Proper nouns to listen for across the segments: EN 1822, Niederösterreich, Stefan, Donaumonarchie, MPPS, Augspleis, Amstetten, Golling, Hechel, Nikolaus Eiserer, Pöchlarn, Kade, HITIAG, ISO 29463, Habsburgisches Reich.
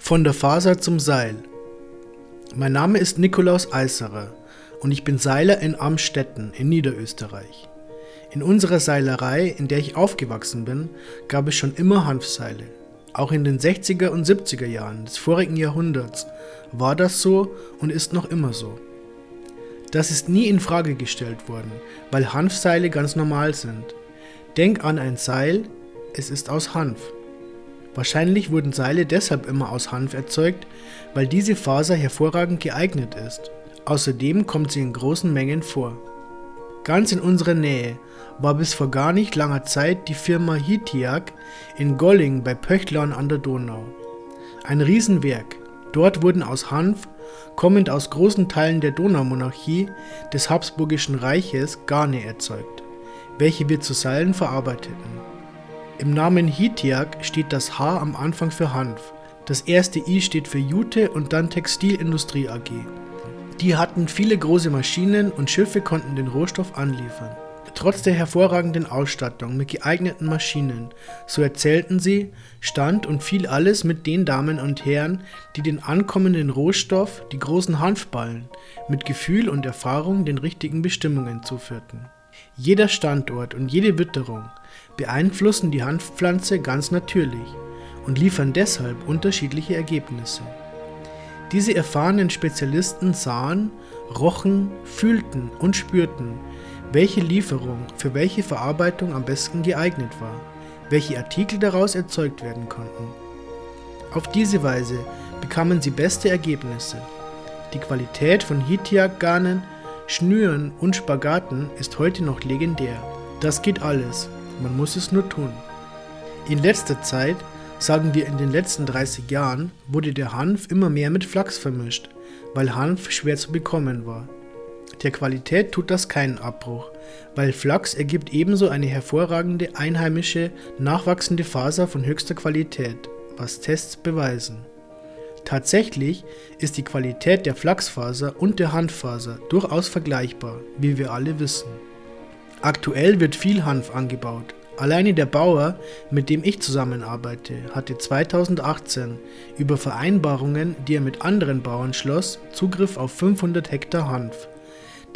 Von der Faser zum Seil. Mein Name ist Nikolaus Eiserer und ich bin Seiler in Amstetten in Niederösterreich. In unserer Seilerei, in der ich aufgewachsen bin, gab es schon immer Hanfseile. Auch in den 60er und 70er Jahren des vorigen Jahrhunderts war das so und ist noch immer so. Das ist nie in Frage gestellt worden, weil Hanfseile ganz normal sind. Denk an ein Seil, es ist aus Hanf. Wahrscheinlich wurden Seile deshalb immer aus Hanf erzeugt, weil diese Faser hervorragend geeignet ist. Außerdem kommt sie in großen Mengen vor. Ganz in unserer Nähe war bis vor gar nicht langer Zeit die Firma HITIAG in Golling bei Pöchlarn an der Donau. Ein Riesenwerk. Dort wurden aus Hanf, kommend aus großen Teilen der Donaumonarchie des Habsburgischen Reiches, Garne erzeugt, welche wir zu Seilen verarbeiteten. Im Namen HITIAG steht das H am Anfang für Hanf. Das erste I steht für Jute und dann Textilindustrie AG. Die hatten viele große Maschinen und Schiffe konnten den Rohstoff anliefern. Trotz der hervorragenden Ausstattung mit geeigneten Maschinen, so erzählten sie, stand und fiel alles mit den Damen und Herren, die den ankommenden Rohstoff, die großen Hanfballen, mit Gefühl und Erfahrung den richtigen Bestimmungen zuführten. Jeder Standort und jede Witterung beeinflussen die Hanfpflanze ganz natürlich und liefern deshalb unterschiedliche Ergebnisse. Diese erfahrenen Spezialisten sahen, rochen, fühlten und spürten, welche Lieferung für welche Verarbeitung am besten geeignet war, welche Artikel daraus erzeugt werden konnten. Auf diese Weise bekamen sie beste Ergebnisse. Die Qualität von HITIAG-Garnen, Schnüren und Spagaten ist heute noch legendär. Das geht alles, man muss es nur tun. In letzter Zeit, sagen wir in den letzten 30 Jahren, wurde der Hanf immer mehr mit Flachs vermischt, weil Hanf schwer zu bekommen war. Der Qualität tut das keinen Abbruch, weil Flachs ergibt ebenso eine hervorragende, einheimische, nachwachsende Faser von höchster Qualität, was Tests beweisen. Tatsächlich ist die Qualität der Flachsfaser und der Hanffaser durchaus vergleichbar, wie wir alle wissen. Aktuell wird viel Hanf angebaut. Alleine der Bauer, mit dem ich zusammenarbeite, hatte 2018 über Vereinbarungen, die er mit anderen Bauern schloss, Zugriff auf 500 Hektar Hanf,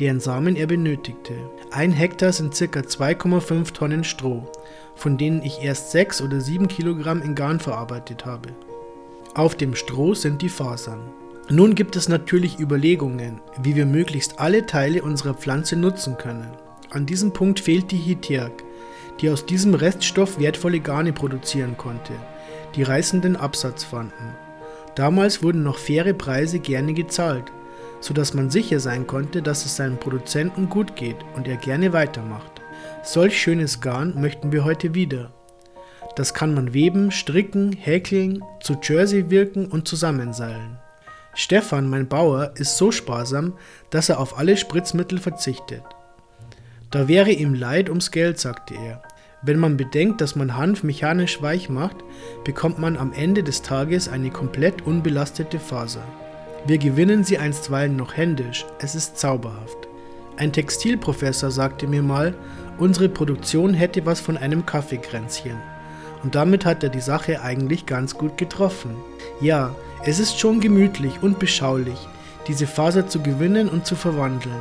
deren Samen er benötigte. 1 Hektar sind ca. 2,5 Tonnen Stroh, von denen ich erst 6 oder 7 Kilogramm in Garn verarbeitet habe. Auf dem Stroh sind die Fasern. Nun gibt es natürlich Überlegungen, wie wir möglichst alle Teile unserer Pflanze nutzen können. An diesem Punkt fehlt die HITIAG, die aus diesem Reststoff wertvolle Garne produzieren konnte, die reißenden Absatz fanden. Damals wurden noch faire Preise gerne gezahlt, sodass man sicher sein konnte, dass es seinem Produzenten gut geht und er gerne weitermacht. Solch schönes Garn möchten wir heute wieder. Das kann man weben, stricken, häkeln, zu Jersey wirken und zusammenseilen. Stefan, mein Bauer, ist so sparsam, dass er auf alle Spritzmittel verzichtet. Da wäre ihm leid ums Geld, sagte er. Wenn man bedenkt, dass man Hanf mechanisch weich macht, bekommt man am Ende des Tages eine komplett unbelastete Faser. Wir gewinnen sie einstweilen noch händisch, es ist zauberhaft. Ein Textilprofessor sagte mir mal, unsere Produktion hätte was von einem Kaffeekränzchen. Und damit hat er die Sache eigentlich ganz gut getroffen. Ja, es ist schon gemütlich und beschaulich, diese Faser zu gewinnen und zu verwandeln.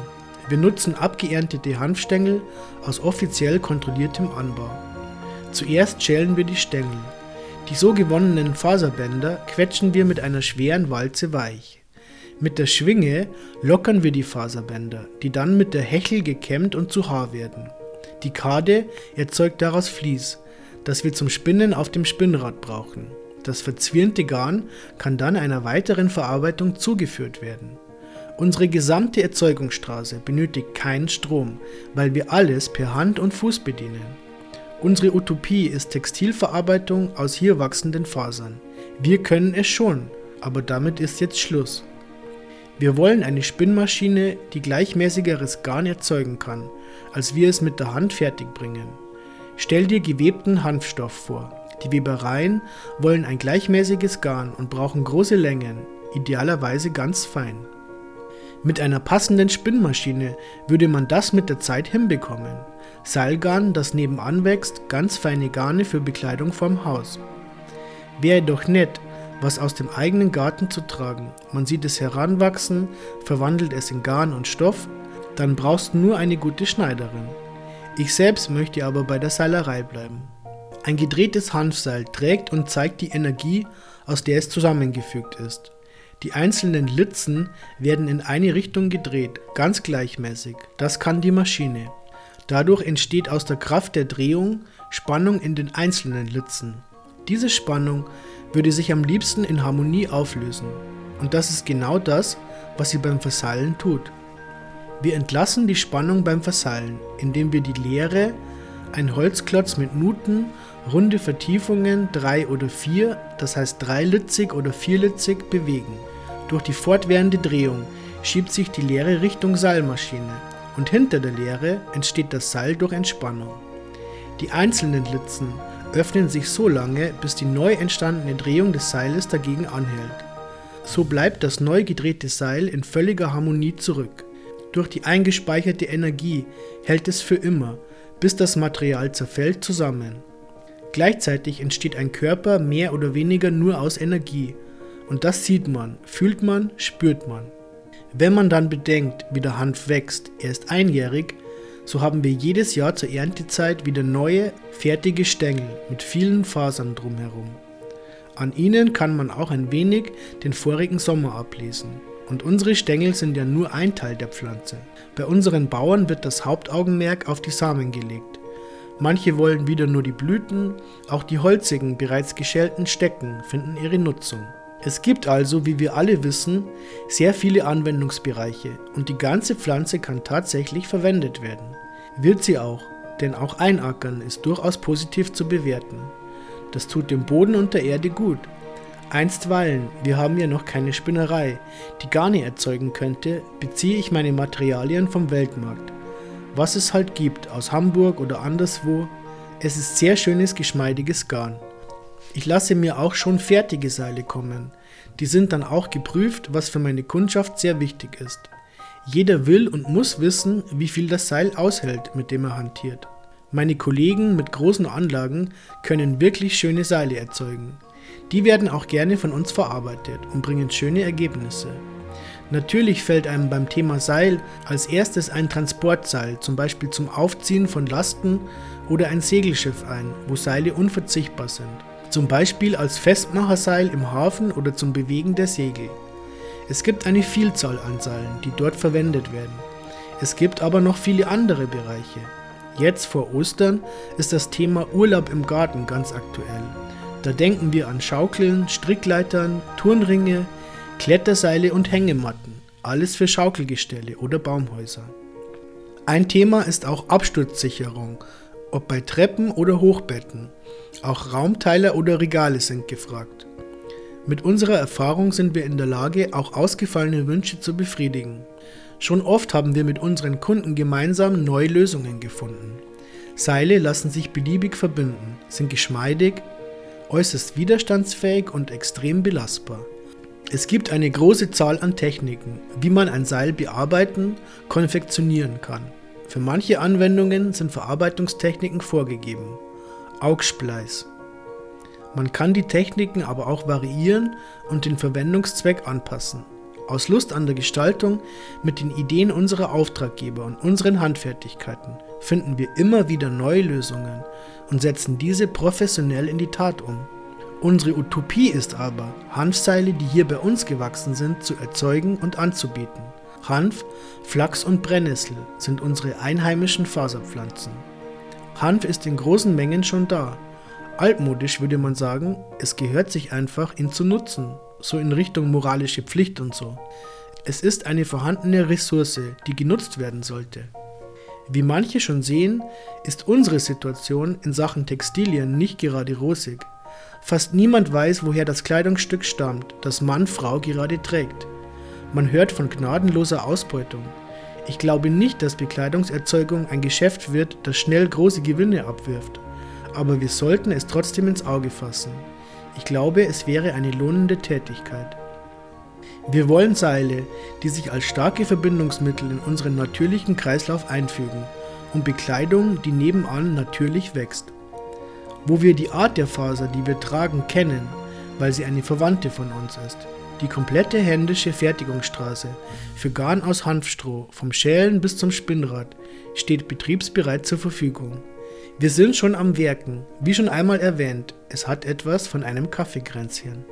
Wir nutzen abgeerntete Hanfstängel aus offiziell kontrolliertem Anbau. Zuerst schälen wir die Stängel. Die so gewonnenen Faserbänder quetschen wir mit einer schweren Walze weich. Mit der Schwinge lockern wir die Faserbänder, die dann mit der Hechel gekämmt und zu Haar werden. Die Kade erzeugt daraus Vlies, das wir zum Spinnen auf dem Spinnrad brauchen. Das verzwirnte Garn kann dann einer weiteren Verarbeitung zugeführt werden. Unsere gesamte Erzeugungsstraße benötigt keinen Strom, weil wir alles per Hand und Fuß bedienen. Unsere Utopie ist Textilverarbeitung aus hier wachsenden Fasern. Wir können es schon, aber damit ist jetzt Schluss. Wir wollen eine Spinnmaschine, die gleichmäßigeres Garn erzeugen kann, als wir es mit der Hand fertigbringen. Stell dir gewebten Hanfstoff vor. Die Webereien wollen ein gleichmäßiges Garn und brauchen große Längen, idealerweise ganz fein. Mit einer passenden Spinnmaschine würde man das mit der Zeit hinbekommen. Seilgarn, das nebenan wächst, ganz feine Garne für Bekleidung vorm Haus. Wäre doch nett, was aus dem eigenen Garten zu tragen. Man sieht es heranwachsen, verwandelt es in Garn und Stoff, dann brauchst du nur eine gute Schneiderin. Ich selbst möchte aber bei der Seilerei bleiben. Ein gedrehtes Hanfseil trägt und zeigt die Energie, aus der es zusammengefügt ist. Die einzelnen Litzen werden in eine Richtung gedreht, ganz gleichmäßig. Das kann die Maschine. Dadurch entsteht aus der Kraft der Drehung Spannung in den einzelnen Litzen. Diese Spannung würde sich am liebsten in Harmonie auflösen. Und das ist genau das, was sie beim Verseilen tut. Wir entlassen die Spannung beim Verseilen, indem wir die Leere, ein Holzklotz mit Nuten, runde Vertiefungen 3 oder 4, das heißt 3-litzig oder 4-litzig, bewegen. Durch die fortwährende Drehung schiebt sich die Leere Richtung Seilmaschine und hinter der Leere entsteht das Seil durch Entspannung. Die einzelnen Litzen öffnen sich so lange, bis die neu entstandene Drehung des Seiles dagegen anhält. So bleibt das neu gedrehte Seil in völliger Harmonie zurück. Durch die eingespeicherte Energie hält es für immer, bis das Material zerfällt, zusammen. Gleichzeitig entsteht ein Körper mehr oder weniger nur aus Energie. Und das sieht man, fühlt man, spürt man. Wenn man dann bedenkt, wie der Hanf wächst, er ist einjährig, so haben wir jedes Jahr zur Erntezeit wieder neue, fertige Stängel mit vielen Fasern drumherum. An ihnen kann man auch ein wenig den vorigen Sommer ablesen. Und unsere Stängel sind ja nur ein Teil der Pflanze. Bei unseren Bauern wird das Hauptaugenmerk auf die Samen gelegt. Manche wollen wieder nur die Blüten, auch die holzigen, bereits geschälten Stecken finden ihre Nutzung. Es gibt also, wie wir alle wissen, sehr viele Anwendungsbereiche und die ganze Pflanze kann tatsächlich verwendet werden. Wird sie auch, denn auch Einackern ist durchaus positiv zu bewerten. Das tut dem Boden und der Erde gut. Einstweilen, wir haben ja noch keine Spinnerei, die Garne erzeugen könnte, beziehe ich meine Materialien vom Weltmarkt. Was es halt gibt, aus Hamburg oder anderswo, es ist sehr schönes, geschmeidiges Garn. Ich lasse mir auch schon fertige Seile kommen. Die sind dann auch geprüft, was für meine Kundschaft sehr wichtig ist. Jeder will und muss wissen, wie viel das Seil aushält, mit dem er hantiert. Meine Kollegen mit großen Anlagen können wirklich schöne Seile erzeugen. Die werden auch gerne von uns verarbeitet und bringen schöne Ergebnisse. Natürlich fällt einem beim Thema Seil als erstes ein Transportseil, zum Beispiel zum Aufziehen von Lasten oder ein Segelschiff ein, wo Seile unverzichtbar sind. Zum Beispiel als Festmacherseil im Hafen oder zum Bewegen der Segel. Es gibt eine Vielzahl an Seilen, die dort verwendet werden. Es gibt aber noch viele andere Bereiche. Jetzt vor Ostern ist das Thema Urlaub im Garten ganz aktuell. Da denken wir an Schaukeln, Strickleitern, Turnringe, Kletterseile und Hängematten, alles für Schaukelgestelle oder Baumhäuser. Ein Thema ist auch Absturzsicherung, ob bei Treppen oder Hochbetten. Auch Raumteiler oder Regale sind gefragt. Mit unserer Erfahrung sind wir in der Lage, auch ausgefallene Wünsche zu befriedigen. Schon oft haben wir mit unseren Kunden gemeinsam neue Lösungen gefunden. Seile lassen sich beliebig verbinden, sind geschmeidig, äußerst widerstandsfähig und extrem belastbar. Es gibt eine große Zahl an Techniken, wie man ein Seil bearbeiten, konfektionieren kann. Für manche Anwendungen sind Verarbeitungstechniken vorgegeben. Augspleis. Man kann die Techniken aber auch variieren und den Verwendungszweck anpassen. Aus Lust an der Gestaltung mit den Ideen unserer Auftraggeber und unseren Handfertigkeiten finden wir immer wieder neue Lösungen und setzen diese professionell in die Tat um. Unsere Utopie ist aber, Hanfseile, die hier bei uns gewachsen sind, zu erzeugen und anzubieten. Hanf, Flachs und Brennnessel sind unsere einheimischen Faserpflanzen. Hanf ist in großen Mengen schon da. Altmodisch würde man sagen, es gehört sich einfach, ihn zu nutzen. So in Richtung moralische Pflicht und so. Es ist eine vorhandene Ressource, die genutzt werden sollte. Wie manche schon sehen, ist unsere Situation in Sachen Textilien nicht gerade rosig. Fast niemand weiß, woher das Kleidungsstück stammt, das Mann, Frau gerade trägt. Man hört von gnadenloser Ausbeutung. Ich glaube nicht, dass Bekleidungserzeugung ein Geschäft wird, das schnell große Gewinne abwirft. Aber wir sollten es trotzdem ins Auge fassen. Ich glaube, es wäre eine lohnende Tätigkeit. Wir wollen Seile, die sich als starke Verbindungsmittel in unseren natürlichen Kreislauf einfügen und Bekleidung, die nebenan natürlich wächst. Wo wir die Art der Faser, die wir tragen, kennen, weil sie eine Verwandte von uns ist. Die komplette händische Fertigungsstraße, für Garn aus Hanfstroh, vom Schälen bis zum Spinnrad, steht betriebsbereit zur Verfügung. Wir sind schon am Werken, wie schon einmal erwähnt, es hat etwas von einem Kaffeekränzchen.